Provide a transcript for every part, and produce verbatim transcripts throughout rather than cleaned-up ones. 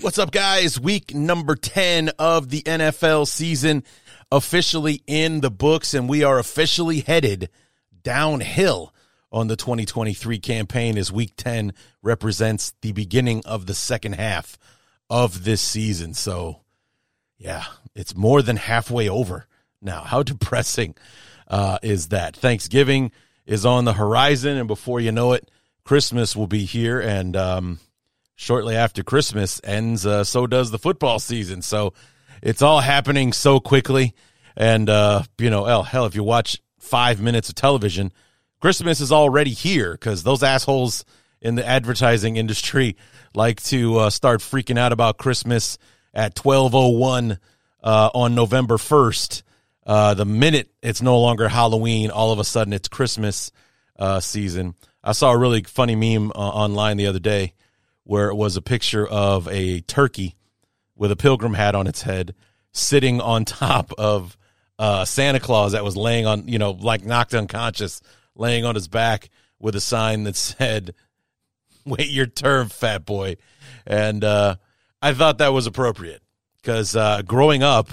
What's up, guys? Week number ten of the N F L season officially in the books, and we are officially headed downhill on the twenty twenty-three campaign as week ten represents the beginning of the second half of this season. So, yeah, it's more than halfway over now. How depressing uh, is that? Thanksgiving is on the horizon, and before you know it, Christmas will be here, and um, shortly after Christmas ends, uh, so does the football season. So it's all happening so quickly, and, uh, you know, hell, hell, if you watch five minutes of television, Christmas is already here because those assholes in the advertising industry like to uh, start freaking out about Christmas at twelve oh one uh, on November first. Uh, the minute it's no longer Halloween, all of a sudden it's Christmas uh, season. I saw a really funny meme uh, online the other day where it was a picture of a turkey with a pilgrim hat on its head sitting on top of uh, Santa Claus that was laying on, you know, like knocked unconscious, laying on his back with a sign that said, "Wait your turn, fat boy." And uh, I thought that was appropriate because uh, growing up,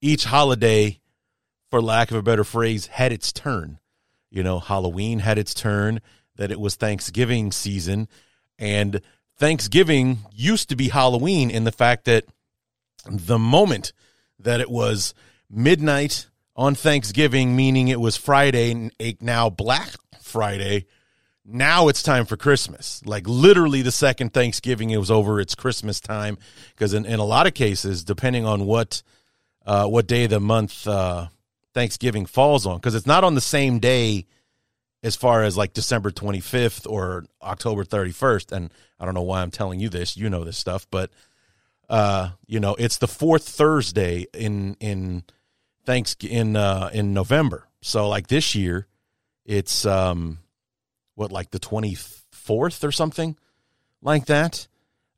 each holiday, for lack of a better phrase, had its turn. You know, Halloween had its turn, that it was Thanksgiving season, and Thanksgiving used to be Halloween in the fact that the moment that it was midnight on Thanksgiving, meaning it was Friday, now Black Friday, now it's time for Christmas. Like literally the second Thanksgiving it was over, it's Christmas time, because in, in a lot of cases, depending on what uh, what day of the month uh, Thanksgiving falls on, because it's not on the same day as far as like December twenty-fifth or October thirty-first. And I don't know why I'm telling you this, you know this stuff, but uh, you know, it's the fourth Thursday in in thanks in uh, in November. So like this year, it's um, what, like the twenty-fourth or something like that.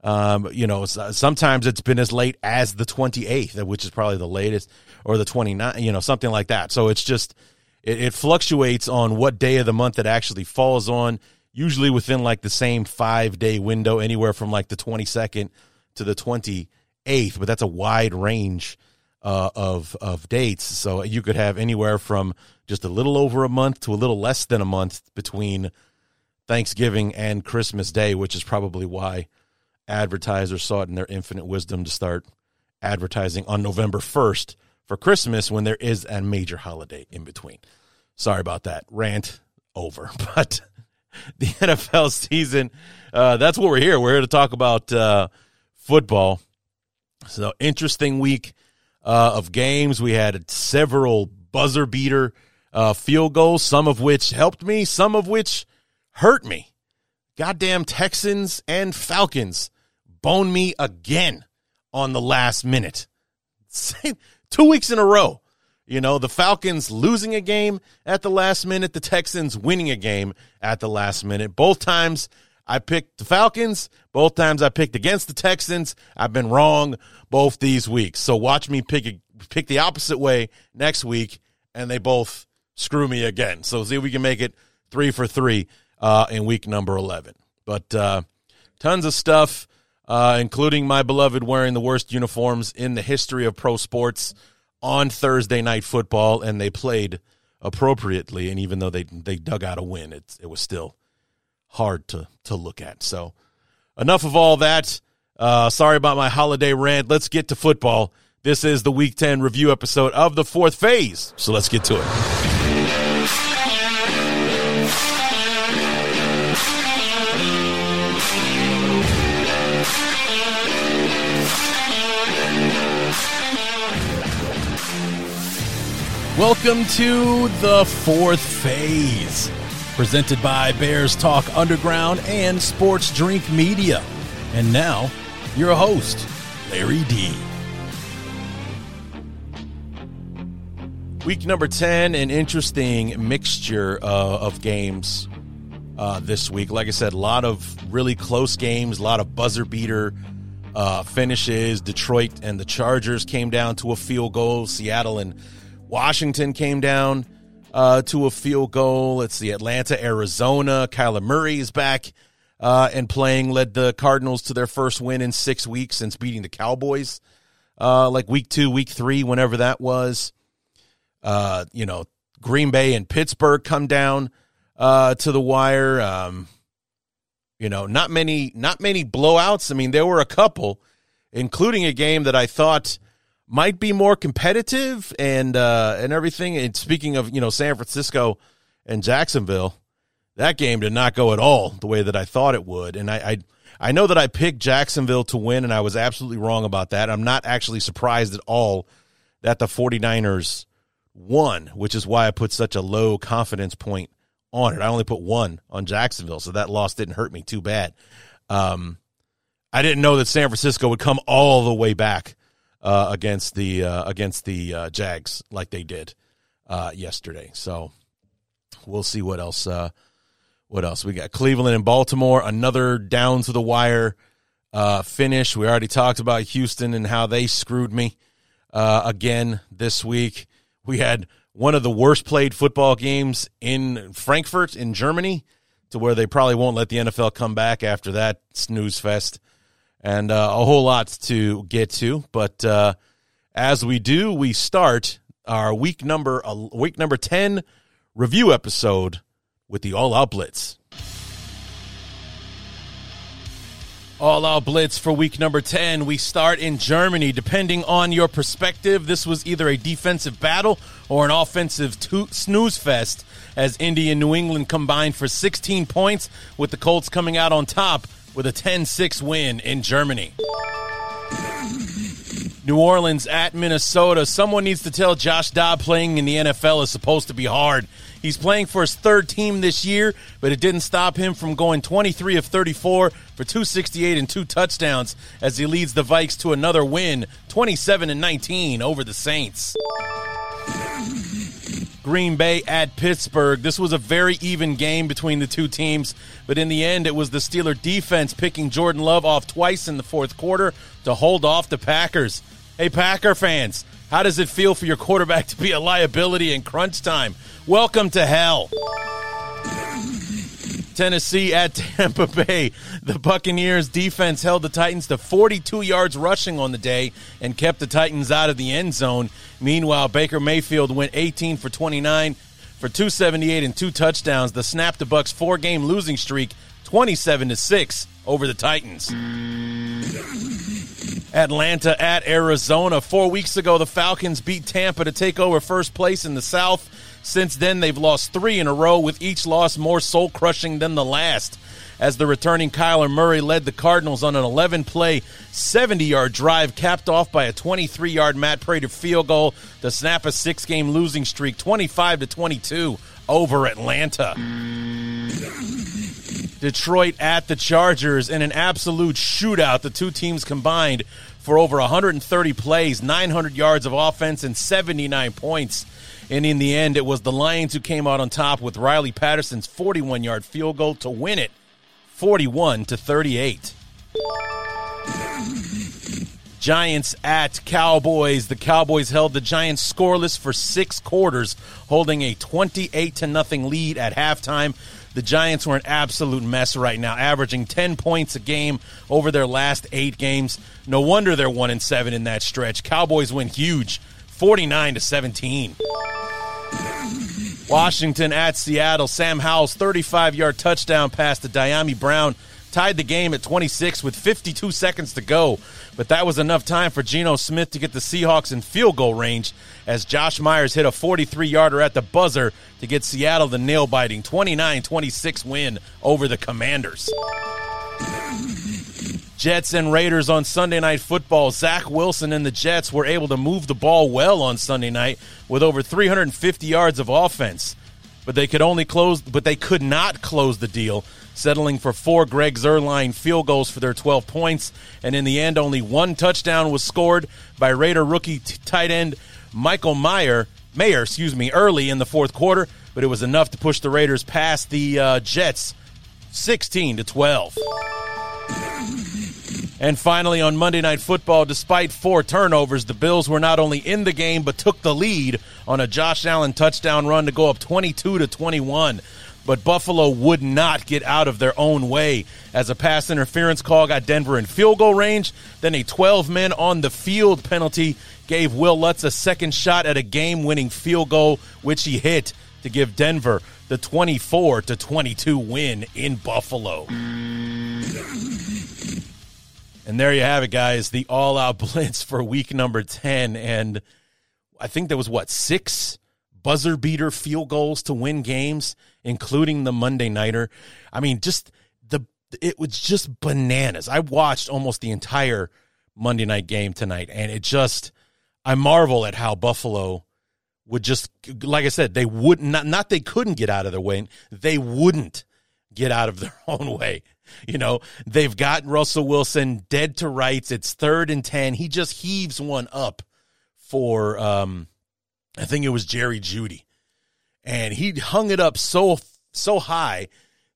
Um, you know, sometimes it's been as late as the twenty-eighth, which is probably the latest, or the twenty-ninth, you know, something like that. So it's just, it, it fluctuates on what day of the month it actually falls on, usually within like the same five day window, anywhere from like the twenty-second to the twenty-eighth, but that's a wide range uh, of, of dates. So you could have anywhere from just a little over a month to a little less than a month between Thanksgiving and Christmas Day, which is probably why advertisers saw it in their infinite wisdom to start advertising on November first for Christmas when there is a major holiday in between. Sorry about that. Rant over. But the N F L season, uh, that's what we're here. We're here to talk about uh, football. So interesting week uh, of games. We had several buzzer beater uh, field goals, some of which helped me, some of which hurt me. Goddamn Texans and Falcons bone me again on the last minute. Two weeks in a row. You know, the Falcons losing a game at the last minute, the Texans winning a game at the last minute. Both times I picked the Falcons. Both times I picked against the Texans. I've been wrong both these weeks. So watch me pick a, pick the opposite way next week, and they both screw me again. So see if we can make it three for three uh, in week number eleven. But uh, tons of stuff. Uh, including my beloved wearing the worst uniforms in the history of pro sports on Thursday Night Football, and they played appropriately. And even though they they dug out a win, it it was still hard to to look at. So enough of all that. Uh, sorry about my holiday rant. Let's get to football. This is the Week ten review episode of the fourth phase. So let's get to it. Welcome to the fourth phase, presented by Bears Talk Underground and Sports Drink Media. And now, your host, Larry D. Week number ten, an interesting mixture uh, of games uh, this week. Like I said, a lot of really close games, a lot of buzzer beater uh, finishes. Detroit and the Chargers came down to a field goal. Seattle and Washington came down uh, to a field goal. Let's see, Atlanta, Arizona. Kyler Murray is back uh, and playing, led the Cardinals to their first win in six weeks since beating the Cowboys uh, like week two, week three, whenever that was. Uh, you know, Green Bay and Pittsburgh come down uh, to the wire. Um, you know, not many, not many blowouts. I mean, there were a couple, including a game that I thought might be more competitive and uh, and everything. And speaking of, you know, San Francisco and Jacksonville, that game did not go at all the way that I thought it would. And I, I, I know that I picked Jacksonville to win, and I was absolutely wrong about that. I'm not actually surprised at all that the 49ers won, which is why I put such a low confidence point on it. I only put one on Jacksonville, so that loss didn't hurt me too bad. Um, I didn't know that San Francisco would come all the way back uh, against the uh, against the uh, Jags like they did uh, yesterday. So we'll see what else uh, what else we got. Cleveland and Baltimore, another down to the wire uh, finish. We already talked about Houston and how they screwed me uh, again this week. We had one of the worst played football games in Frankfurt in Germany, to where they probably won't let the N F L come back after that snooze fest, and uh, a whole lot to get to. But uh, as we do, we start our week number uh, week number ten review episode with the All-Out Blitz. All-Out Blitz for week number ten. We start in Germany. Depending on your perspective, this was either a defensive battle or an offensive to- snooze fest, as Indy and New England combined for sixteen points, with the Colts coming out on top with a ten six win in Germany. New Orleans at Minnesota. Someone needs to tell Josh Dobbs playing in the N F L is supposed to be hard. He's playing for his third team this year, but it didn't stop him from going twenty-three of thirty-four for two sixty-eight and two touchdowns as he leads the Vikes to another win, twenty-seven to nineteen over the Saints. Green Bay at Pittsburgh. This was a very even game between the two teams, but in the end, it was the Steeler defense picking Jordan Love off twice in the fourth quarter to hold off the Packers. Hey, Packer fans, how does it feel for your quarterback to be a liability in crunch time? Welcome to hell. Tennessee at Tampa Bay. The Buccaneers defense held the Titans to forty-two yards rushing on the day and kept the Titans out of the end zone. Meanwhile, Baker Mayfield went eighteen for twenty-nine for two seventy-eight and two touchdowns to snap the Bucs' four-game losing streak, twenty-seven to six over the Titans. Atlanta at Arizona. Four weeks ago, the Falcons beat Tampa to take over first place in the South. Since then, they've lost three in a row, with each loss more soul-crushing than the last, as the returning Kyler Murray led the Cardinals on an eleven-play, seventy-yard drive, capped off by a twenty-three-yard Matt Prater field goal to snap a six-game losing streak, twenty-five to twenty-two over Atlanta. Detroit at the Chargers. In an absolute shootout, the two teams combined for over one hundred thirty plays, nine hundred yards of offense, and seventy-nine points. And in the end, it was the Lions who came out on top with Riley Patterson's forty-one-yard field goal to win it, forty-one to thirty-eight. Giants at Cowboys. The Cowboys held the Giants scoreless for six quarters, holding a twenty-eight to nothing lead at halftime. The Giants were an absolute mess right now, averaging ten points a game over their last eight games. No wonder they're one and seven in that stretch. Cowboys went huge, forty-nine to seventeen. Washington at Seattle. Sam Howell's thirty-five-yard touchdown pass to Dyami Brown tied the game at twenty-six with fifty-two seconds to go. But that was enough time for Geno Smith to get the Seahawks in field goal range as Josh Myers hit a forty-three-yarder at the buzzer to get Seattle the nail-biting twenty-nine twenty-six win over the Commanders. Jets and Raiders on Sunday Night Football. Zach Wilson and the Jets were able to move the ball well on Sunday night with over three hundred fifty yards of offense. But they could only close, but they could not close the deal, settling for four Greg Zuerlein field goals for their twelve points. And in the end, only one touchdown was scored by Raider rookie t- tight end Michael Mayer Mayer, excuse me, early in the fourth quarter, but it was enough to push the Raiders past the uh, Jets sixteen to twelve. And finally, on Monday Night Football, despite four turnovers, the Bills were not only in the game but took the lead on a Josh Allen touchdown run to go up twenty-two to twenty-one. But Buffalo would not get out of their own way as a pass interference call got Denver in field goal range. Then a twelve men on the field penalty gave Will Lutz a second shot at a game-winning field goal, which he hit to give Denver the twenty-four to twenty-two win in Buffalo. And there you have it, guys, the all-out blitz for week number ten. And I think there was, what, six buzzer-beater field goals to win games, including the Monday Nighter. I mean, just the it was just bananas. I watched almost the entire Monday night game tonight, and it just, I marvel at how Buffalo would just, like I said, they would not, not they couldn't get out of their way, they wouldn't get out of their own way. You know, they've got Russell Wilson dead to rights. It's third and ten. He just heaves one up for, um, I think it was Jerry Judy. And he hung it up so so high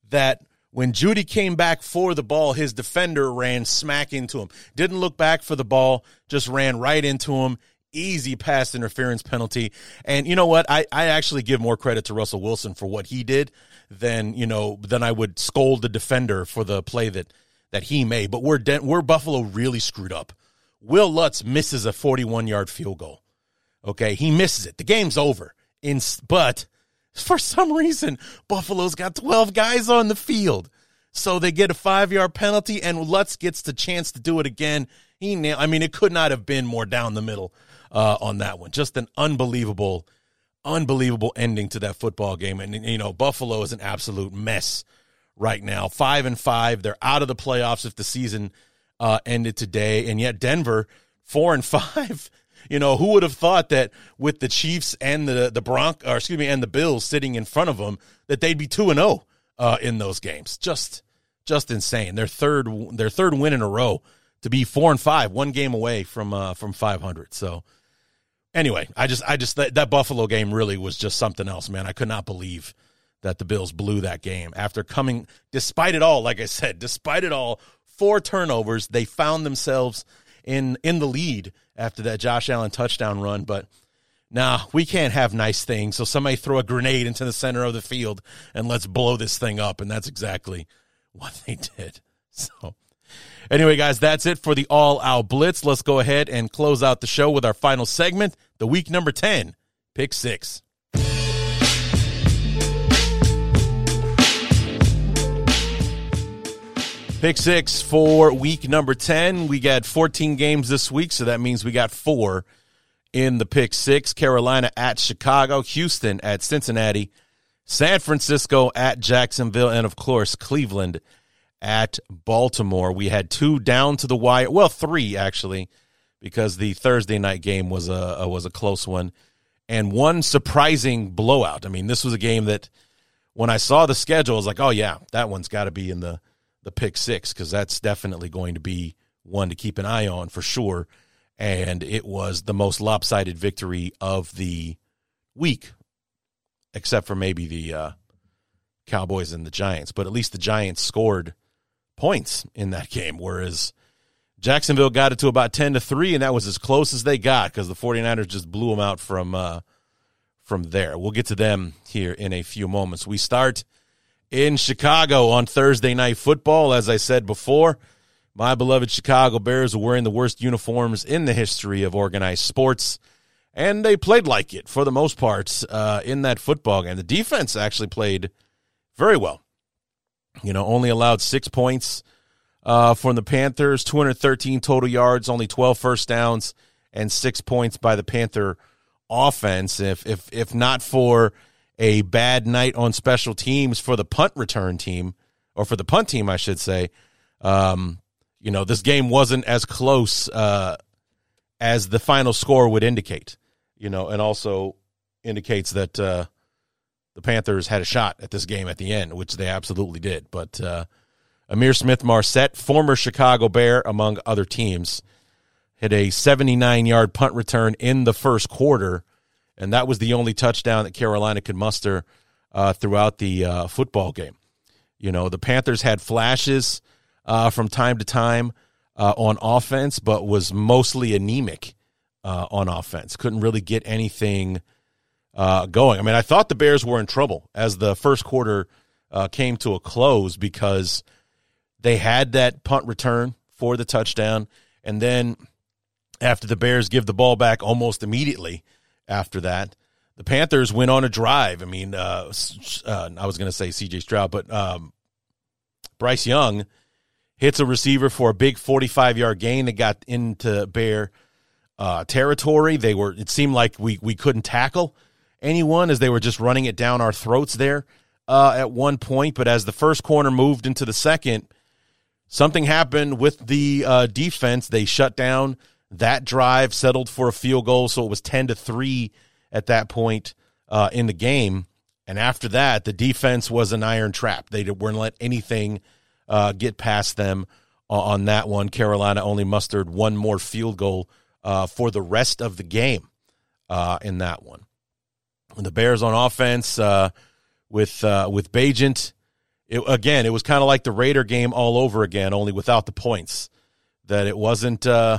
that when Judy came back for the ball, his defender ran smack into him. Didn't look back for the ball, just ran right into him. Easy pass interference penalty. And you know what? I, I actually give more credit to Russell Wilson for what he did than, you know, than I would scold the defender for the play that that he made. But we're de- we're Buffalo really screwed up. Will Lutz misses a forty-one-yard field goal. Okay, he misses it. The game's over. In but for some reason, Buffalo's got twelve guys on the field. So they get a five-yard penalty, and Lutz gets the chance to do it again. He, nailed, I mean, it could not have been more down the middle uh, on that one. Just an unbelievable, unbelievable ending to that football game. And, you know, Buffalo is an absolute mess right now. Five and five. They're out of the playoffs if the season uh, ended today. And yet Denver, four and five. You know, who would have thought that with the Chiefs and the the Bronc, or excuse me, and the Bills sitting in front of them, that they'd be two and zero in those games? Just, just insane. Their third, their third win in a row to be four and five, one game away from uh, from five hundred. So, anyway, I just, I just that, that Buffalo game really was just something else, man. I could not believe that the Bills blew that game after coming, despite it all. Like I said, despite it all, four turnovers, they found themselves in in the lead after that Josh Allen touchdown run, but nah, we can't have nice things, so somebody throw a grenade into the center of the field and let's blow this thing up, and that's exactly what they did. So anyway, guys, that's it for the all-out blitz. Let's go ahead and close out the show with our final segment, the week number ten, Pick Six. Pick six for week number ten. We got fourteen games this week, so that means we got four in the pick six. Carolina at Chicago, Houston at Cincinnati, San Francisco at Jacksonville, and, of course, Cleveland at Baltimore. We had two down to the wire. Well, three, actually, because the Thursday night game was a, was a close one. And one surprising blowout. I mean, this was a game that when I saw the schedule, I was like, oh, yeah, that one's got to be in the – the pick six, because that's definitely going to be one to keep an eye on for sure. And it was the most lopsided victory of the week, except for maybe the uh, Cowboys and the Giants. But at least the Giants scored points in that game, whereas Jacksonville got it to about ten to three, and that was as close as they got because the 49ers just blew them out from, uh, from there. We'll get to them here in a few moments. We start in Chicago on Thursday Night Football. As I said before, my beloved Chicago Bears were wearing the worst uniforms in the history of organized sports, and they played like it for the most part uh, in that football game. The defense actually played very well. You know, only allowed six points uh, from the Panthers, two hundred thirteen total yards, only twelve first downs, and six points by the Panther offense. If if if not for a bad night on special teams for the punt return team, or for the punt team, I should say, um, you know, this game wasn't as close uh, as the final score would indicate, you know, and also indicates that uh, the Panthers had a shot at this game at the end, which they absolutely did. But uh, Amir Smith-Marset, former Chicago Bear, among other teams, hit a seventy-nine-yard punt return in the first quarter and that was the only touchdown that Carolina could muster uh, throughout the uh, football game. You know, the Panthers had flashes uh, from time to time uh, on offense, but was mostly anemic uh, on offense. Couldn't really get anything uh, going. I mean, I thought the Bears were in trouble as the first quarter uh, came to a close because they had that punt return for the touchdown, and then after the Bears give the ball back almost immediately after that, the Panthers went on a drive. I mean, uh, uh, I was going to say C J. Stroud, but um, Bryce Young hits a receiver for a big forty-five-yard gain that got into Bear uh, territory. They were. It seemed like we we couldn't tackle anyone as they were just running it down our throats there uh, at one point. But as the first corner moved into the second, something happened with the uh, defense. They shut down that drive, settled for a field goal, so it was ten to three at that point uh, in the game. And after that, the defense was an iron trap. They weren't let anything uh, get past them on that one. Carolina only mustered one more field goal uh, for the rest of the game uh, in that one. And the Bears on offense uh, with uh, with Bajent, it, again, it was kind of like the Raider game all over again, only without the points. That it wasn't uh,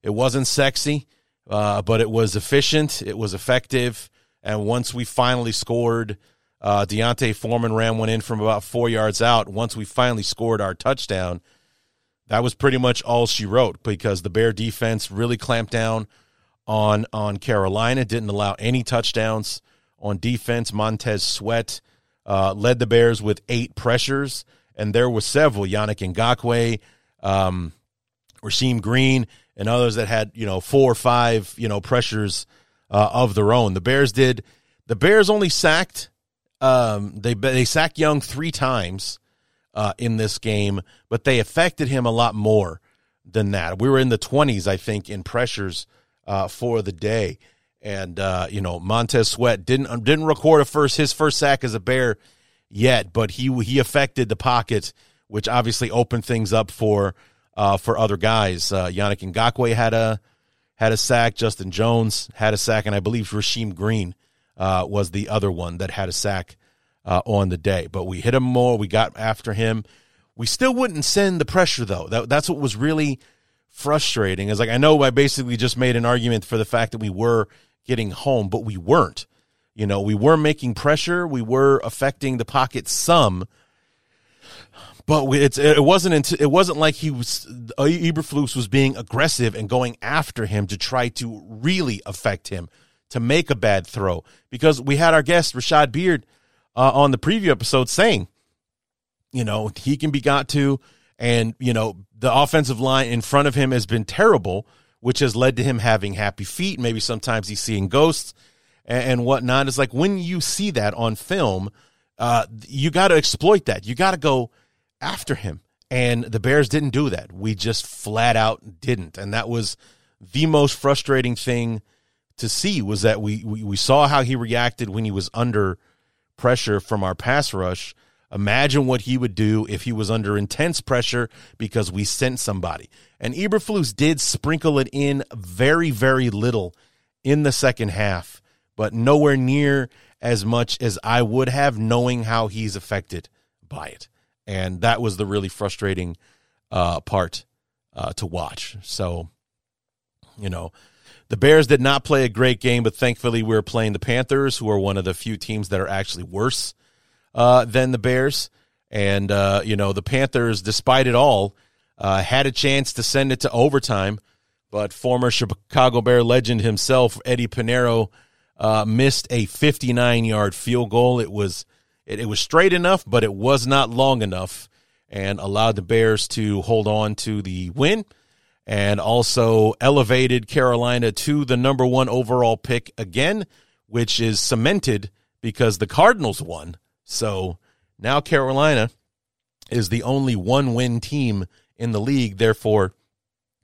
it wasn't sexy. Uh, but it was efficient, it was effective, and once we finally scored, uh, Deontay Foreman ran one in from about four yards out. Once we finally scored our touchdown, that was pretty much all she wrote because the Bear defense really clamped down on on Carolina, didn't allow any touchdowns on defense. Montez Sweat uh, led the Bears with eight pressures, and there were several. Yannick Ngakwe, um, Rasheem Green, and others that had, you know, four or five, you know, pressures uh, of their own. The Bears did. The Bears only sacked. Um, they they sacked Young three times uh, in this game, but they affected him a lot more than that. We were in the twenties, I think, in pressures uh, for the day, and uh, you know, Montez Sweat didn't didn't record a first his first sack as a Bear yet, but he he affected the pocket, which obviously opened things up for. Uh, for other guys. Uh, Yannick Ngakwe had a had a sack. Justin Jones had a sack, and I believe Rasheem Green uh, was the other one that had a sack uh, on the day. But we hit him more. We got after him. We still wouldn't send the pressure, though. That, that's what was really frustrating. Is like I know I basically just made an argument for the fact that we were getting home, but we weren't. You know, we were making pressure. We were affecting the pocket some. But it's, it wasn't it wasn't like he was Eberflus was being aggressive and going after him to try to really affect him to make a bad throw, because we had our guest Rashad Beard uh, on the preview episode saying, you know, he can be got to, and you know the offensive line in front of him has been terrible, which has led to him having happy feet. Maybe sometimes he's seeing ghosts and, and whatnot. It's like when you see that on film, uh, you got to exploit that. You got to go after him, and the Bears didn't do that. We just flat out didn't, and that was the most frustrating thing to see, was that we, we, we saw how he reacted when he was under pressure from our pass rush. Imagine what he would do if he was under intense pressure because we sent somebody. And Eberflus did sprinkle it in very, very little in the second half, but nowhere near as much as I would have, knowing how he's affected by it. And that was the really frustrating uh, part uh, to watch. So, you know, the Bears did not play a great game, but thankfully we were playing the Panthers, who are one of the few teams that are actually worse uh, than the Bears. And, uh, you know, the Panthers, despite it all, uh, had a chance to send it to overtime. But former Chicago Bear legend himself, Eddie Pinheiro, uh, missed a fifty-nine-yard field goal. It was... It, it was straight enough, but it was not long enough, and allowed the Bears to hold on to the win, and also elevated Carolina to the number one overall pick again, which is cemented because the Cardinals won. So now Carolina is the only one-win team in the league, therefore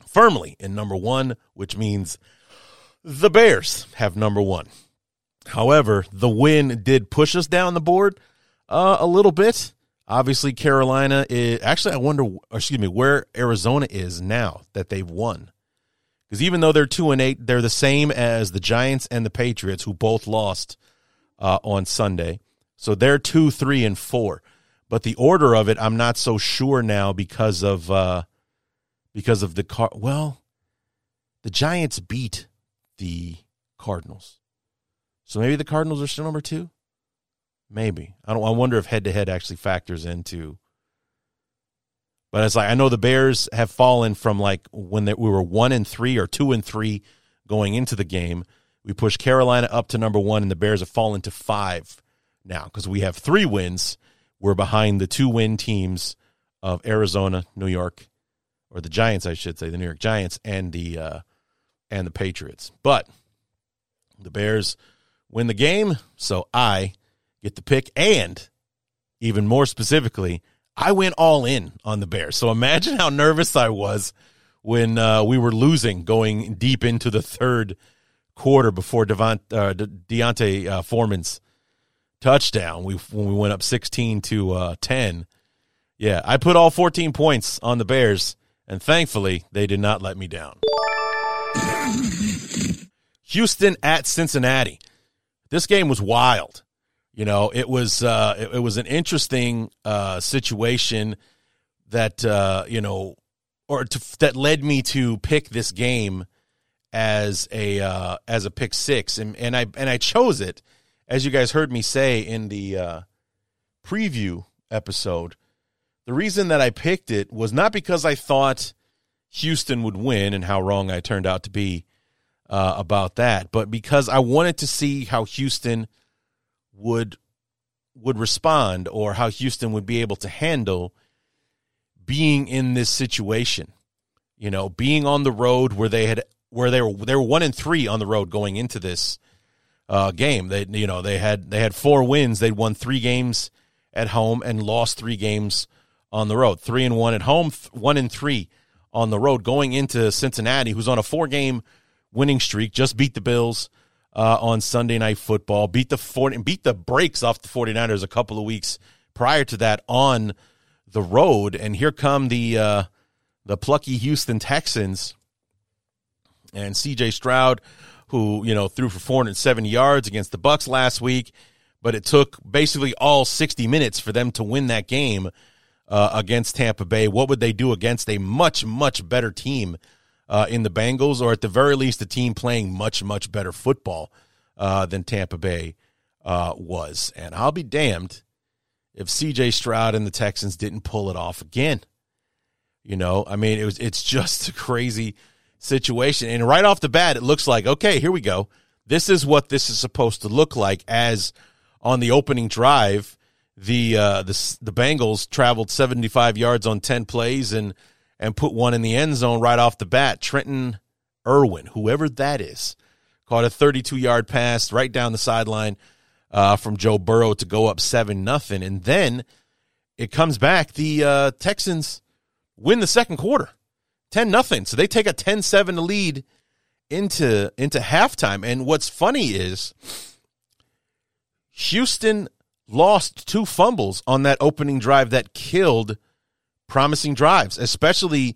firmly in number one, which means the Bears have number one. However, the win did push us down the board. Uh, a little bit. Obviously, Carolina is... Actually, I wonder, excuse me, where Arizona is now that they've won. Because even though they're two and eight, they're the same as the Giants and the Patriots, who both lost uh, on Sunday. So they're two, three, and four. But the order of it, I'm not so sure now because of uh, because of the car. Well, the Giants beat the Cardinals, so maybe the Cardinals are still number two. Maybe I don't. I wonder if head to head actually factors into. But it's like, I know the Bears have fallen from like when they, we were one and three or two and three going into the game. We pushed Carolina up to number one, and the Bears have fallen to five now because we have three wins. We're behind the two win teams of Arizona, New York, or the Giants, I should say, the New York Giants and the uh, and the Patriots. But the Bears win the game, so I get the pick, and even more specifically, I went all in on the Bears. So imagine how nervous I was when uh, we were losing going deep into the third quarter before Devont, uh, De- Deontay uh, Foreman's touchdown. We when we went up sixteen to uh, ten. Yeah, I put all fourteen points on the Bears, and thankfully they did not let me down. Houston at Cincinnati. This game was wild. You know, it was uh, it, it was an interesting uh, situation that uh, you know, or to, that led me to pick this game as a uh, as a pick six, and and I and I chose it, as you guys heard me say in the uh, preview episode. The reason that I picked it was not because I thought Houston would win, and how wrong I turned out to be uh, about that, but because I wanted to see how Houston would would respond, or how Houston would be able to handle being in this situation. You know, being on the road where they had where they were they were one and three on the road going into this uh, game. They you know they had they had four wins. They'd won three games at home and lost three games on the road. Three and one at home, one and three on the road going into Cincinnati, who's on a four game winning streak. Just beat the Bills Uh, on Sunday Night Football, beat the forty, beat the brakes off the 49ers a couple of weeks prior to that on the road. And here come the uh, the plucky Houston Texans and C J. Stroud, who, you know, threw for four hundred seven yards against the Bucs last week. But it took basically all sixty minutes for them to win that game uh, against Tampa Bay. What would they do against a much, much better team Uh, in the Bengals, or at the very least a team playing much, much better football uh, than Tampa Bay uh, was? And I'll be damned if C J. Stroud and the Texans didn't pull it off again. You know, I mean, it was it's just a crazy situation. And right off the bat, it looks like, okay, here we go. This is what this is supposed to look like, as on the opening drive, the uh, the, the Bengals traveled seventy-five yards on ten plays and and put one in the end zone right off the bat. Trenton Irwin, whoever that is, caught a thirty-two-yard pass right down the sideline uh, from Joe Burrow to go up seven nothing. And then it comes back. The uh, Texans win the second quarter, ten nothing. So they take a ten seven lead into, into halftime. And what's funny is Houston lost two fumbles on that opening drive that killed promising drives, especially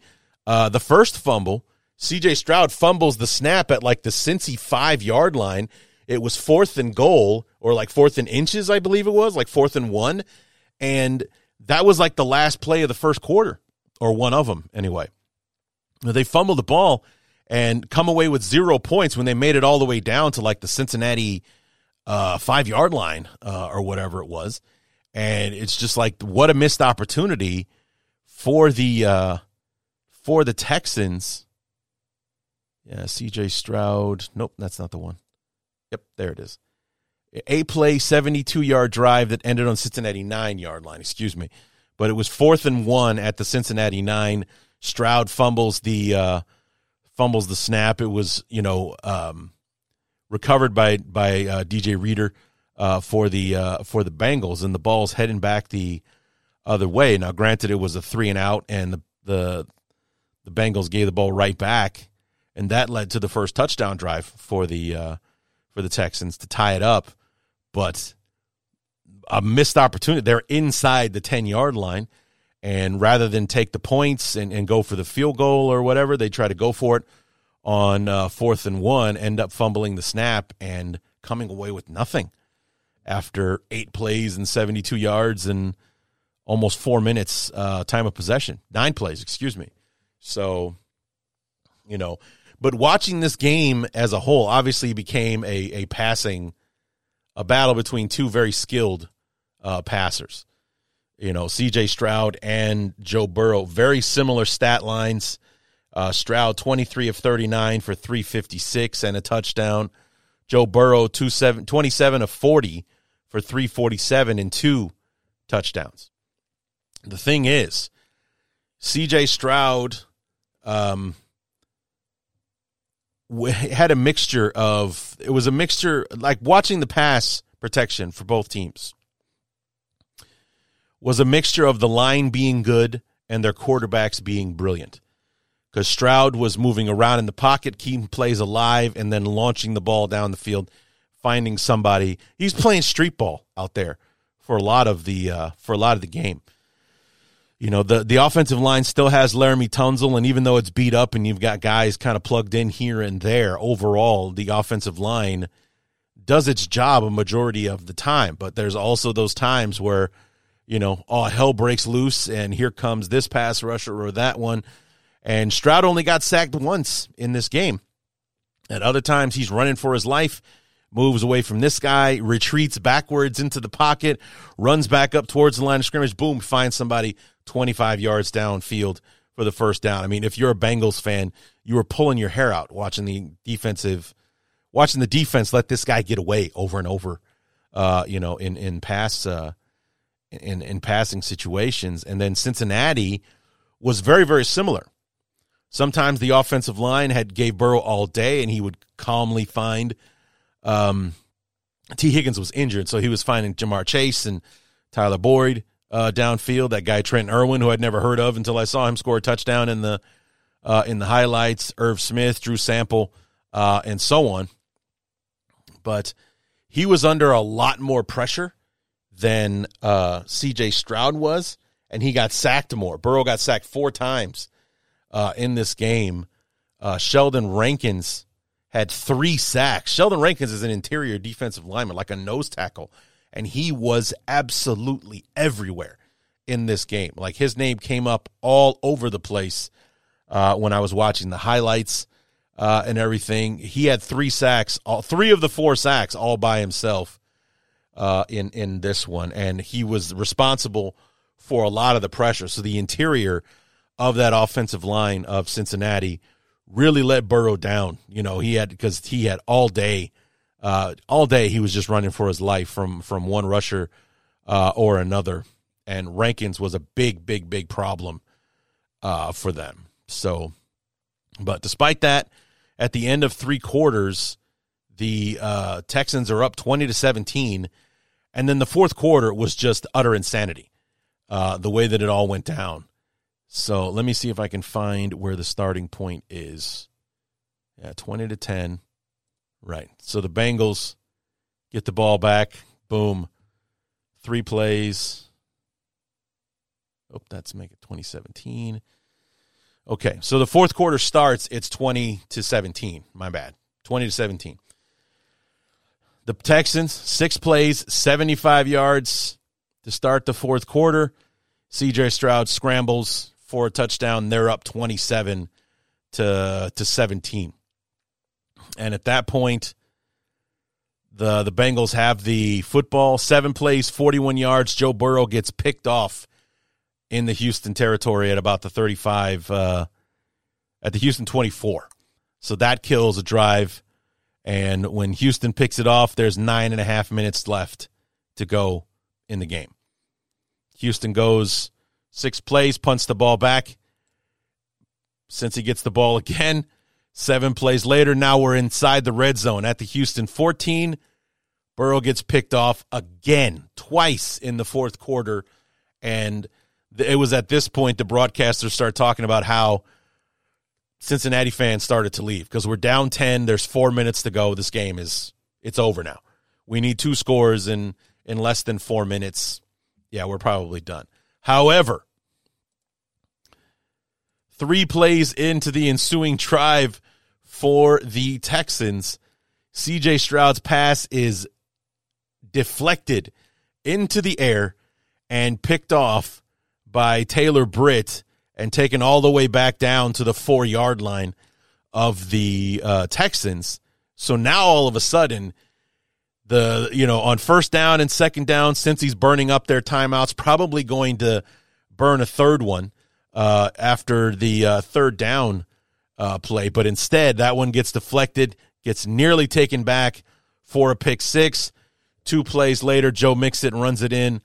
uh, the first fumble. C J. Stroud fumbles the snap at like the Cincy five-yard line. It was fourth and goal, or like fourth and inches, I believe it was, like fourth and one. And that was like the last play of the first quarter, or one of them anyway. They fumbled the ball and come away with zero points when they made it all the way down to like the Cincinnati uh, five-yard line uh, or whatever it was. And it's just like, what a missed opportunity For the uh, for the Texans. Yeah, C J. Stroud. Nope, that's not the one. Yep, there it is. A play, seventy-two-yard drive that ended on Cincinnati nine-yard line, excuse me. But it was fourth and one at the Cincinnati nine. Stroud fumbles the uh, fumbles the snap. It was, you know, um, recovered by by uh, D J Reader uh, for the uh, for the Bengals, and the ball's heading back the other way. Now, granted, it was a three and out, and the, the the Bengals gave the ball right back, and that led to the first touchdown drive for the uh, for the Texans to tie it up. But a missed opportunity. They're inside the ten-yard line, and rather than take the points and, and go for the field goal or whatever, they try to go for it on uh, fourth and one, end up fumbling the snap and coming away with nothing after eight plays and seventy-two yards and almost four minutes uh, time of possession. Nine plays, excuse me. So, you know, but watching this game as a whole obviously became a, a passing, a battle between two very skilled uh, passers. You know, C J. Stroud and Joe Burrow, very similar stat lines. Uh, Stroud, twenty-three of thirty-nine for three fifty-six and a touchdown. Joe Burrow, twenty-seven of forty for three forty-seven and two touchdowns. The thing is, C J. Stroud um, had a mixture of, it was a mixture, like watching the pass protection for both teams was a mixture of the line being good and their quarterbacks being brilliant. Because Stroud was moving around in the pocket, keeping plays alive, and then launching the ball down the field, finding somebody. He's playing street ball out there for a lot of the uh, for a lot of the game. You know, the the offensive line still has Laramie Tunsil, and even though it's beat up and you've got guys kind of plugged in here and there, overall the offensive line does its job a majority of the time. But there's also those times where, you know, oh, hell breaks loose, and here comes this pass rusher or that one. And Stroud only got sacked once in this game. At other times, he's running for his life, moves away from this guy, retreats backwards into the pocket, runs back up towards the line of scrimmage, boom, finds somebody twenty-five yards downfield for the first down. I mean, if you're a Bengals fan, you were pulling your hair out watching the defensive, watching the defense let this guy get away over and over, uh, you know, in in pass uh, in in passing situations. And then Cincinnati was very, very similar. Sometimes the offensive line had gave Burrow all day, and he would calmly find um, – T. Higgins was injured, so he was finding Jamar Chase and Tyler Boyd uh, downfield, that guy Trenton Irwin, who I'd never heard of until I saw him score a touchdown in the uh, in the highlights, Irv Smith, Drew Sample, uh, and so on. But he was under a lot more pressure than uh, C J. Stroud was, and he got sacked more. Burrow got sacked four times. Uh, in this game, uh, Sheldon Rankins had three sacks. Sheldon Rankins is an interior defensive lineman, like a nose tackle, and he was absolutely everywhere in this game. Like, his name came up all over the place uh, when I was watching the highlights uh, and everything. He had three sacks, all, three of the four sacks all by himself uh, in, in this one, and he was responsible for a lot of the pressure. So the interior of that offensive line of Cincinnati really let Burrow down. You know, he had, because he had all day, uh, all day he was just running for his life from, from one rusher uh, or another. And Rankins was a big, big, big problem uh, for them. So, but despite that, at the end of three quarters, the uh, Texans are up twenty to seventeen. And then the fourth quarter was just utter insanity, uh, the way that it all went down. So let me see if I can find where the starting point is. Yeah, twenty to ten. Right. So the Bengals get the ball back. Boom. Three plays. Oh, that's make it twenty seventeen. Okay. So the fourth quarter starts. It's twenty to seventeen. My bad. twenty to seventeen. The Texans, six plays, seventy-five yards to start the fourth quarter. C J. Stroud scrambles for a touchdown. They're up twenty-seven to seventeen. And at that point, the the Bengals have the football. Seven plays, forty-one yards. Joe Burrow gets picked off in the Houston territory at about the thirty-five, uh, at the Houston twenty-four. So that kills a drive. And when Houston picks it off, there's nine and a half minutes left to go in the game. Houston goes six plays, punts the ball back. Since he gets the ball again, seven plays later, now we're inside the red zone at the Houston fourteen. Burrow gets picked off again, twice in the fourth quarter. And it was at this point the broadcasters start talking about how Cincinnati fans started to leave because we're down ten. There's four minutes to go. This game is, it's over now. We need two scores in, in less than four minutes. Yeah, we're probably done. However, three plays into the ensuing drive, for the Texans. C J. Stroud's pass is deflected into the air and picked off by Taylor Britt and taken all the way back down to the four-yard line of the uh, Texans. So now all of a sudden, the you know, on first down and second down, since he's burning up their timeouts, probably going to burn a third one uh, after the uh, third down uh, play. But instead, that one gets deflected, gets nearly taken back for a pick six. Two plays later, Joe Mixon runs it in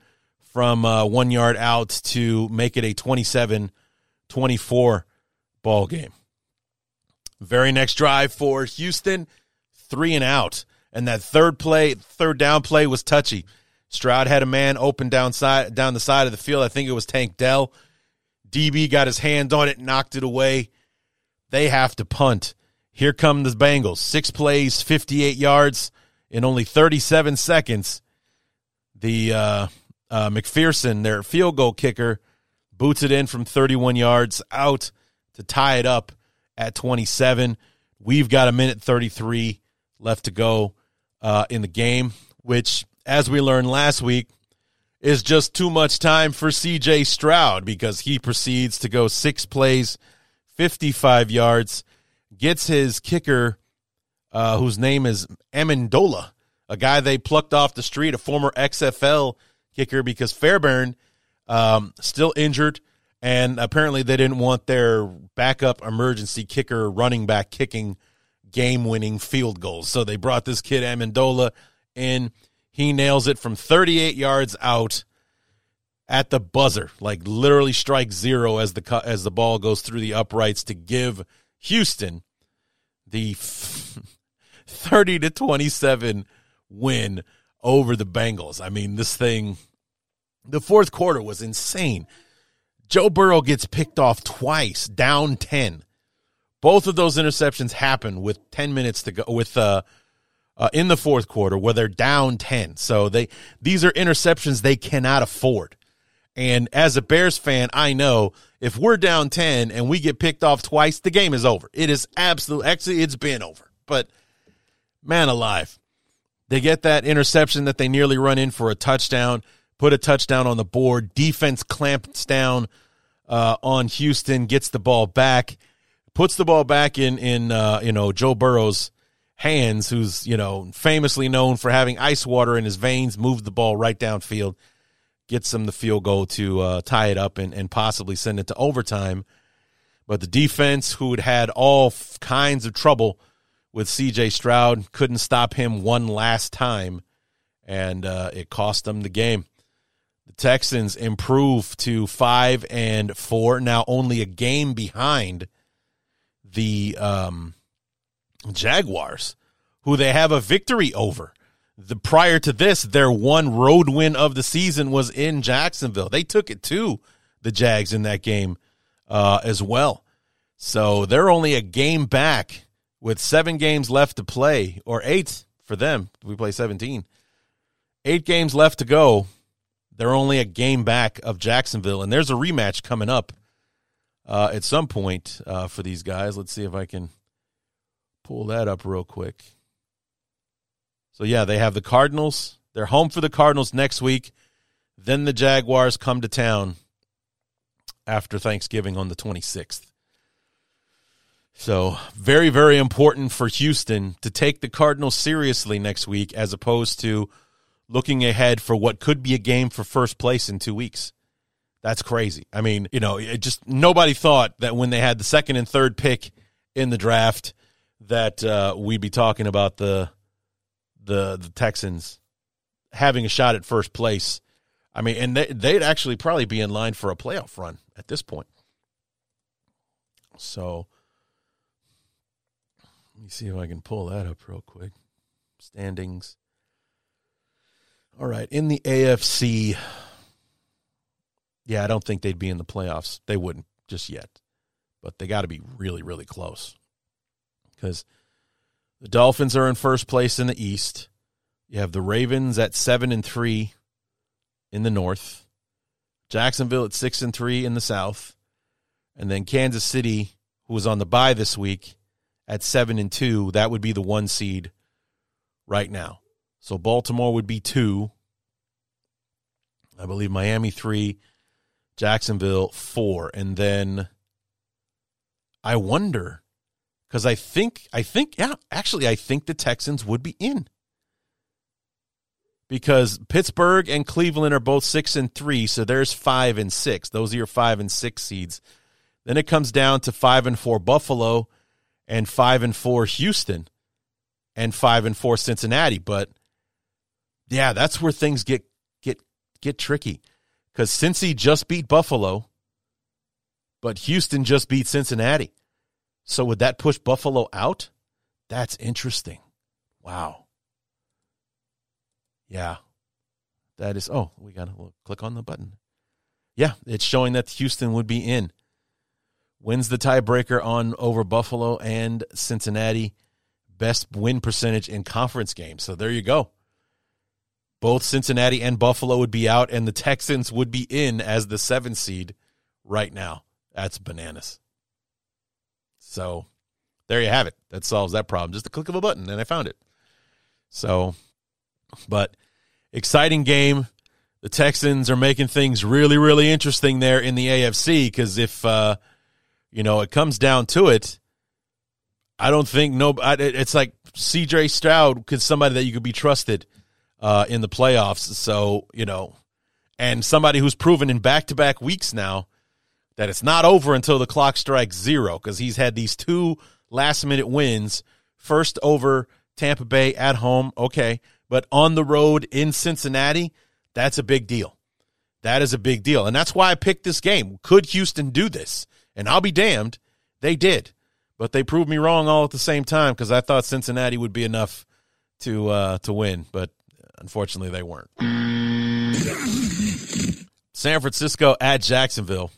from uh, one yard out to make it a twenty-seven twenty-four ball game. Very next drive for Houston, three and out. And that third play, third down play was touchy. Stroud had a man open down, side, down the side of the field. I think it was Tank Dell. D B got his hand on it, knocked it away. They have to punt. Here come the Bengals. Six plays, fifty-eight yards in only thirty-seven seconds. The uh, uh, McPherson, their field goal kicker, boots it in from thirty-one yards out to tie it up at twenty-seven. We've got a minute thirty-three left to go uh, in the game, which, as we learned last week, is just too much time for C J. Stroud because he proceeds to go six plays, fifty-five yards, gets his kicker, uh, whose name is Amendola, a guy they plucked off the street, a former X F L kicker, because Fairbairn um, still injured, and apparently they didn't want their backup emergency kicker running back kicking game-winning field goals. So they brought this kid Amendola in. He nails it from thirty-eight yards out at the buzzer, like literally strike zero as the as the ball goes through the uprights to give Houston the thirty to twenty-seven win over the Bengals. I mean, this thing, the fourth quarter was insane. Joe Burrow gets picked off twice, down ten. Both of those interceptions happen with ten minutes to go, with uh, uh, in the fourth quarter, where they're down ten. So they these are interceptions they cannot afford. And as a Bears fan, I know if we're down ten and we get picked off twice, the game is over. It is absolute. Actually, it's been over. But man alive, they get that interception that they nearly run in for a touchdown. Put a touchdown on the board. Defense clamps down uh, on Houston. Gets the ball back. Puts the ball back in in uh, you know Joe Burrow's hands, who's you know famously known for having ice water in his veins. Moved the ball right downfield, gets him the field goal to uh, tie it up and and possibly send it to overtime. But the defense, who had had all f- kinds of trouble with C J. Stroud, couldn't stop him one last time, and uh, it cost them the game. The Texans improve to five and four, now only a game behind the um, Jaguars, who they have a victory over. The prior to this, their one road win of the season was in Jacksonville. They took it to the Jags in that game uh, as well. So they're only a game back with seven games left to play, or eight for them. We play seventeen. Eight games left to go. They're only a game back of Jacksonville, and there's a rematch coming up Uh, at some point uh, for these guys. Let's see if I can pull that up real quick. So, yeah, they have the Cardinals. They're home for the Cardinals next week. Then the Jaguars come to town after Thanksgiving on the twenty-sixth. So, very, very important for Houston to take the Cardinals seriously next week, as opposed to looking ahead for what could be a game for first place in two weeks. That's crazy. I mean, you know, it just nobody thought that when they had the second and third pick in the draft that uh, we'd be talking about the, the the Texans having a shot at first place. I mean, and they, they'd actually probably be in line for a playoff run at this point. So let me see if I can pull that up real quick. Standings. All right, in the A F C... Yeah, I don't think they'd be in the playoffs. They wouldn't just yet. But they got to be really, really close. Because the Dolphins are in first place in the East. You have the Ravens at seven and three in the North. Jacksonville at six and three in the South. And then Kansas City, who was on the bye this week, at seven and two, that would be the one seed right now. So Baltimore would be two. I believe Miami three, Jacksonville four. And then I wonder, because I think, I think, yeah, actually, I think the Texans would be in. Because Pittsburgh and Cleveland are both six and three, so there's five and six. Those are your five and six seeds. Then it comes down to five and four Buffalo and five and four Houston and five and four Cincinnati. But yeah, that's where things get get get tricky. Because Cincy just beat Buffalo, but Houston just beat Cincinnati. So would that push Buffalo out? That's interesting. Wow. Yeah, that is, oh, we got to we'll click on the button. Yeah, it's showing that Houston would be in. Wins the tiebreaker on over Buffalo and Cincinnati. Best win percentage in conference games. So there you go. Both Cincinnati and Buffalo would be out, and the Texans would be in as the seventh seed right now. That's bananas. So there you have it. That solves that problem. Just a click of a button, and I found it. So... But exciting game. The Texans are making things really, really interesting there in the A F C because if, uh, you know, it comes down to it, I don't think no. I, it's like C J. Stroud could somebody that you could be trusted uh, in the playoffs. So, you know, and somebody who's proven in back-to-back weeks now that it's not over until the clock strikes zero because he's had these two last-minute wins, first over Tampa Bay at home. Okay. But on the road in Cincinnati, that's a big deal. That is a big deal. And that's why I picked this game. Could Houston do this? And I'll be damned, they did. But they proved me wrong all at the same time because I thought Cincinnati would be enough to uh, to win. But unfortunately, they weren't. San Francisco at Jacksonville.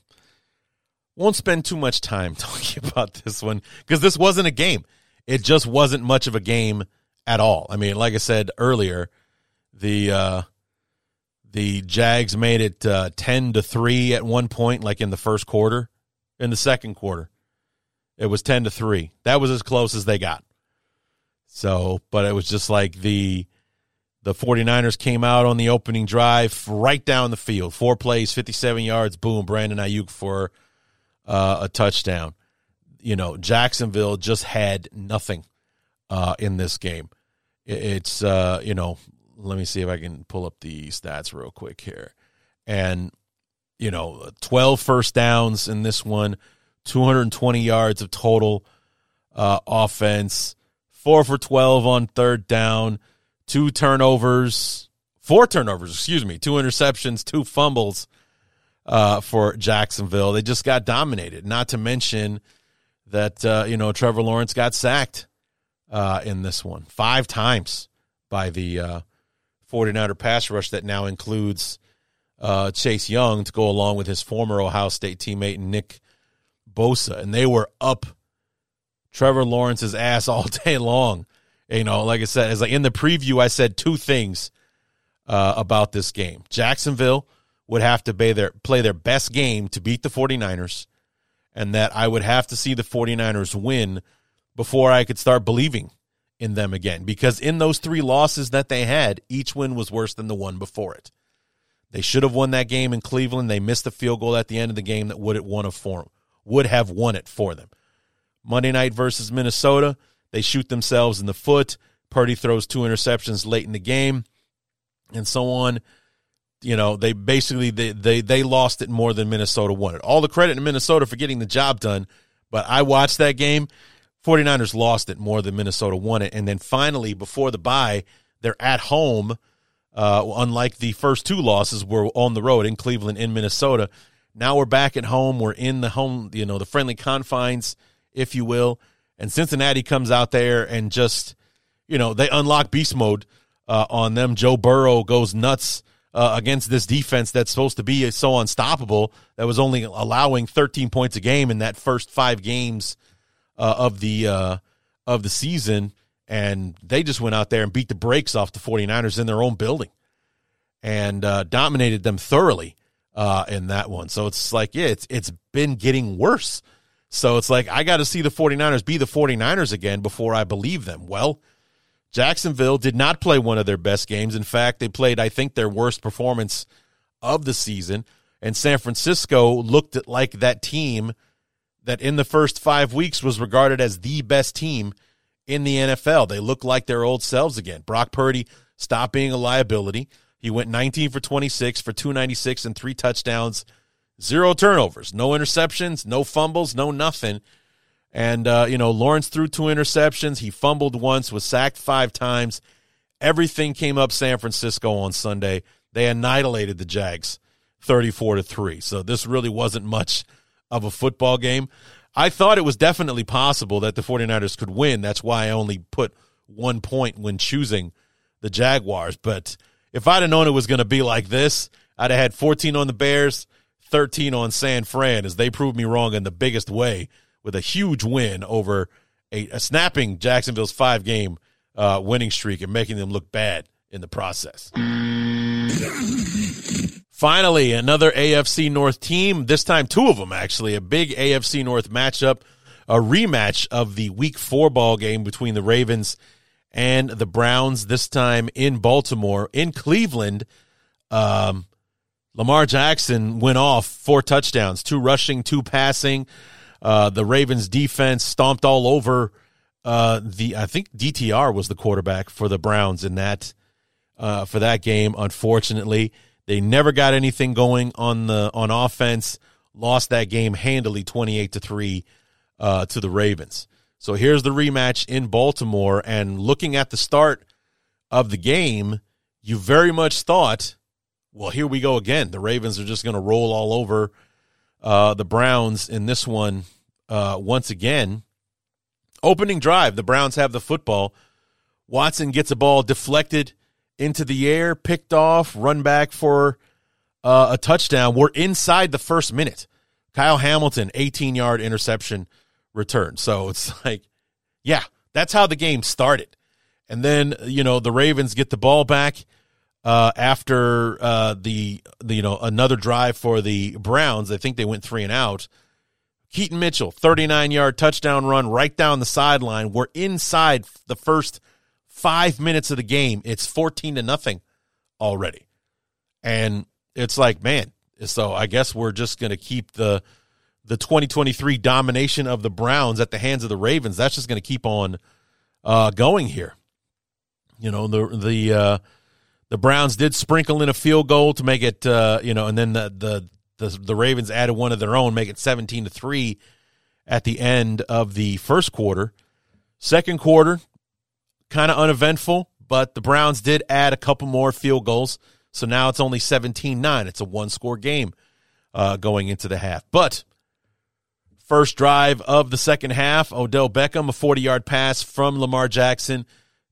Won't spend too much time talking about this one because this wasn't a game. It just wasn't much of a game at all. I mean, like I said earlier, the uh, the Jags made it uh, ten to three at one point, like in the first quarter. In the second quarter, it was ten to three. That was as close as they got. So, but it was just like the the 49ers came out on the opening drive, right down the field, four plays, fifty-seven yards, boom, Brandon Ayuk for uh, a touchdown. You know, Jacksonville just had nothing. Uh, in this game, it's, uh, you know, let me see if I can pull up the stats real quick here. And, you know, twelve first downs in this one, two hundred twenty yards of total uh, offense, four for twelve on third down, two turnovers, four turnovers, excuse me, two interceptions, two fumbles uh, for Jacksonville. They just got dominated, not to mention that, uh, you know, Trevor Lawrence got sacked. Uh, in this one, five times by the uh, 49er pass rush that now includes uh, Chase Young to go along with his former Ohio State teammate Nick Bosa. And they were up Trevor Lawrence's ass all day long. You know, like I said, as like in the preview, I said two things uh, about this game. Jacksonville would have to play their, play their best game to beat the 49ers, and that I would have to see the 49ers win before I could start believing in them again. Because in those three losses that they had, each win was worse than the one before it. They should have won that game in Cleveland. They missed the field goal at the end of the game that would it won it for them, would have won it for them. Monday night versus Minnesota, they shoot themselves in the foot. Purdy throws two interceptions late in the game and so on. You know, they basically they they, they lost it more than Minnesota won it. All the credit to Minnesota for getting the job done, but I watched that game. 49ers lost it more than Minnesota won it. And then finally, before the bye, they're at home, uh, unlike the first two losses were on the road in Cleveland, in Minnesota. Now we're back at home. We're in the home, you know, the friendly confines, if you will. And Cincinnati comes out there and just, you know, they unlock beast mode uh, on them. Joe Burrow goes nuts uh, against this defense that's supposed to be so unstoppable that was only allowing thirteen points a game in that first five games Uh, of the uh, of the season, and they just went out there and beat the brakes off the 49ers in their own building and uh, dominated them thoroughly uh, in that one. So it's like, yeah, it's it's been getting worse So it's like, I got to see the 49ers be the 49ers again before I believe them. Well, Jacksonville did not play one of their best games. In fact, they played, I think, their worst performance of the season. And San Francisco looked like that team that in the first five weeks was regarded as the best team in the N F L. They looked like their old selves again. Brock Purdy stopped being a liability. He went nineteen for twenty-six for two ninety-six and three touchdowns, zero turnovers, no interceptions, no fumbles, no nothing. And, uh, you know, Lawrence threw two interceptions. He fumbled once, was sacked five times. Everything came up San Francisco on Sunday. They annihilated the Jags thirty-four to three. So this really wasn't much of a football game. I thought it was definitely possible that the 49ers could win. That's why I only put one point when choosing the Jaguars. But if I'd have known it was going to be like this, I'd have had fourteen on the Bears, thirteen on San Fran, as they proved me wrong in the biggest way with a huge win over a, a snapping Jacksonville's five-game uh, winning streak and making them look bad in the process. Finally, another A F C North team, this time two of them actually, a big A F C North matchup, a rematch of the Week four ball game between the Ravens and the Browns, this time in Baltimore. In Cleveland, um, Lamar Jackson went off four touchdowns, two rushing, two passing. Uh, the Ravens defense stomped all over uh, the, I think D T R was the quarterback for the Browns in that, uh, for that game. Unfortunately, they never got anything going on the, on offense, lost that game handily twenty-eight to three uh, to the Ravens. So here's the rematch in Baltimore, and looking at the start of the game, you very much thought, well, here we go again. The Ravens are just going to roll all over uh, the Browns in this one uh, once again. Opening drive, the Browns have the football. Watson gets a ball deflected into the air, picked off, run back for uh, a touchdown. We're inside the first minute. Kyle Hamilton, eighteen-yard interception return. So it's like, yeah, that's how the game started. And then, you know, the Ravens get the ball back uh, after uh, the, the, you know, another drive for the Browns. I think they went three and out. Keaton Mitchell, thirty-nine-yard touchdown run right down the sideline. We're inside the first five minutes of the game. It's fourteen to nothing already. And it's like, man, so I guess we're just going to keep the – the twenty twenty-three domination of the Browns at the hands of the Ravens. That's just going to keep on uh, going here. You know, the the uh, the Browns did sprinkle in a field goal to make it, uh, you know, and then the, the the the Ravens added one of their own, make it seventeen to three at the end of the first quarter. Second quarter, kind of uneventful, but the Browns did add a couple more field goals, so now it's only seventeen nine. It's a one-score game uh, going into the half. But first drive of the second half, Odell Beckham, a forty-yard pass from Lamar Jackson,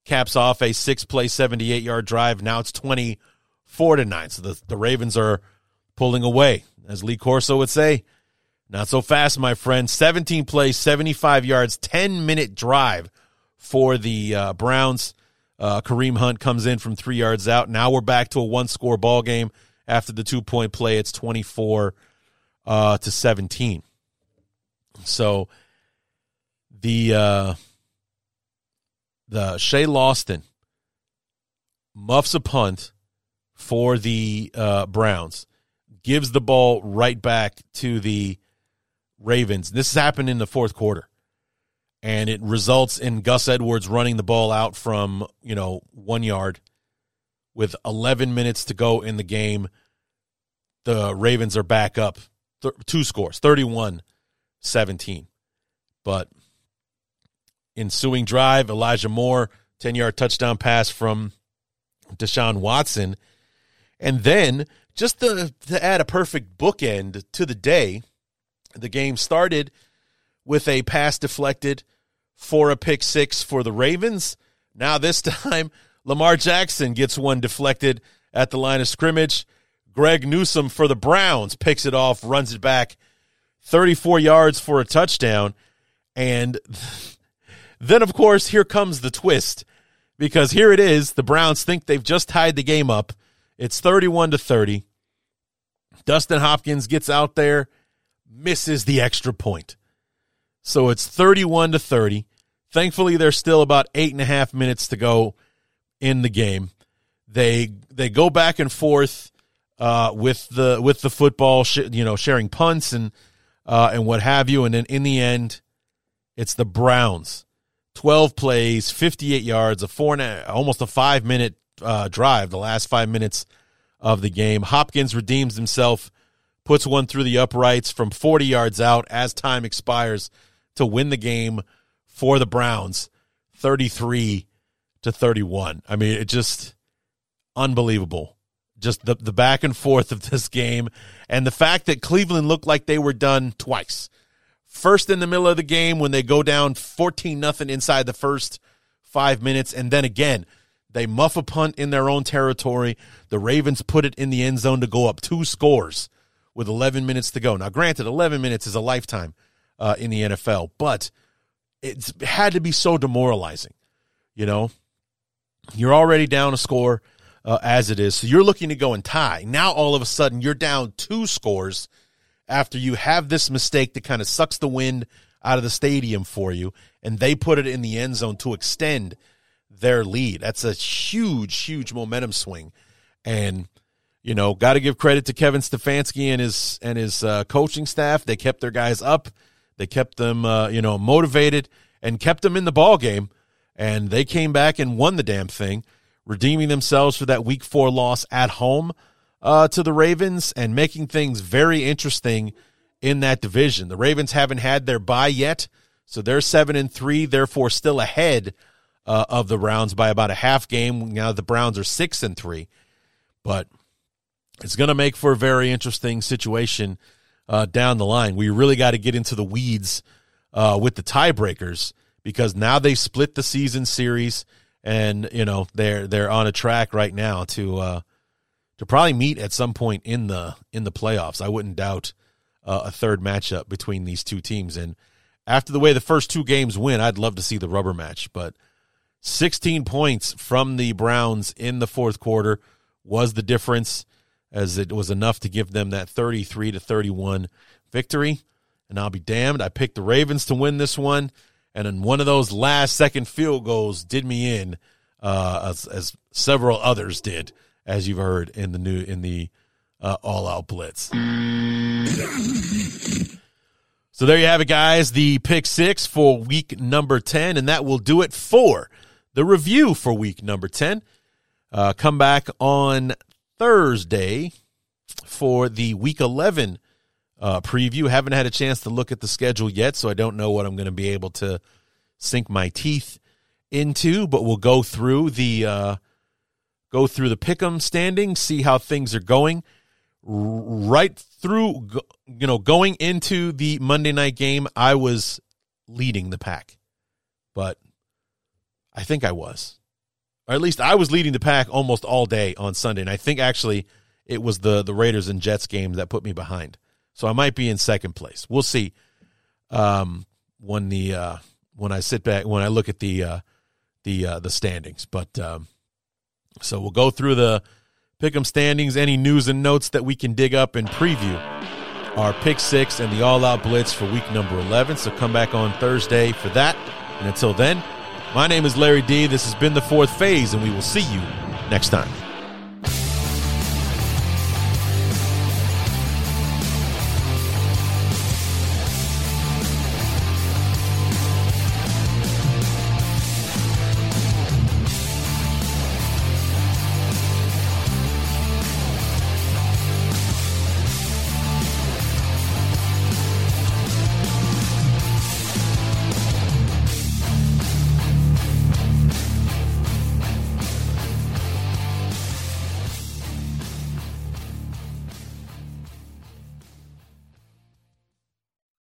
caps off a six-play, seventy-eight-yard drive. Now it's twenty-four to nine. So the, the Ravens are pulling away. As Lee Corso would say, not so fast, my friend. seventeen plays, seventy-five yards, ten-minute drive for the uh, Browns. Uh, Kareem Hunt comes in from three yards out. Now we're back to a one-score ball game. After the two-point play, it's twenty-four to seventeen. So the uh, the Shea Lawson muffs a punt for the uh, Browns, gives the ball right back to the Ravens. This happened in the fourth quarter, and it results in Gus Edwards running the ball out from, you know, one yard with eleven minutes to go in the game. The Ravens are back up th- two scores, thirty-one seventeen. But ensuing drive, Elijah Moore, ten-yard touchdown pass from Deshaun Watson. And then, just to, to add a perfect bookend to the day, the game started with a pass deflected for a pick six for the Ravens. Now this time, Lamar Jackson gets one deflected at the line of scrimmage. Greg Newsome for the Browns picks it off, runs it back, thirty-four yards for a touchdown. And then, of course, here comes the twist, because here it is. The Browns think they've just tied the game up. It's thirty-one to thirty. Dustin Hopkins gets out there, misses the extra point. So it's thirty-one to thirty. Thankfully, there's still about eight and a half minutes to go in the game. They they go back and forth uh, with the with the football, sh- you know, sharing punts and uh, and what have you. And then in the end, it's the Browns. twelve plays, fifty-eight yards, a four and a, almost a five minute uh, drive. The last five minutes of the game, Hopkins redeems himself, puts one through the uprights from forty yards out as time expires to win the game for the Browns, thirty-three to thirty-one. I mean, it just unbelievable. Just the, the back and forth of this game, and the fact that Cleveland looked like they were done twice. First in the middle of the game when they go down fourteen nothing inside the first five minutes, and then again, they muff a punt in their own territory. The Ravens put it in the end zone to go up two scores with eleven minutes to go. Now, granted, eleven minutes is a lifetime uh, in the N F L, but it's, it had to be so demoralizing. You know, you're already down a score uh, as it is, so you're looking to go and tie. Now, all of a sudden, you're down two scores after you have this mistake that kind of sucks the wind out of the stadium for you, and they put it in the end zone to extend their lead. That's a huge, huge momentum swing. And, you know, got to give credit to Kevin Stefanski and his and his uh, coaching staff. They kept their guys up. They kept them, uh, you know, motivated and kept them in the ball game. And they came back and won the damn thing, redeeming themselves for that week four loss at home uh, to the Ravens and making things very interesting in that division. The Ravens haven't had their bye yet, so they're seven and three, therefore still ahead Uh, of the Browns by about a half game. Now the Browns are six and three, but it's going to make for a very interesting situation uh, down the line. We really got to get into the weeds uh, with the tiebreakers, because now they split the season series, and you know they're they're on a track right now to uh, to probably meet at some point in the in the playoffs. I wouldn't doubt uh, a third matchup between these two teams. And after the way the first two games went, I'd love to see the rubber match, but sixteen points from the Browns in the fourth quarter was the difference, as it was enough to give them that thirty-three to thirty-one victory. And I'll be damned, I picked the Ravens to win this one, and then one of those last second field goals did me in, uh, as, as several others did, as you've heard in the new in the uh, all-out blitz. So there you have it, guys. The pick six for week number ten, and that will do it for the review for week number ten. Uh, come back on Thursday for the week eleven uh, preview. Haven't had a chance to look at the schedule yet, so I don't know what I'm going to be able to sink my teeth into. But we'll go through the uh, go through the pick 'em standings, see how things are going right through. You know, going into the Monday night game, I was leading the pack, but. I think I was, or at least I was leading the pack almost all day on Sunday. And I think actually it was the, the Raiders and Jets game that put me behind. So I might be in second place. We'll see. Um, when the, uh, when I sit back, when I look at the, uh, the, uh, the standings, but, um, so we'll go through the pick 'em standings, any news and notes that we can dig up, and preview our pick six and the all out blitz for week number eleven. So come back on Thursday for that. And until then, my name is Larry D. This has been The Fourth Phase, and we will see you next time.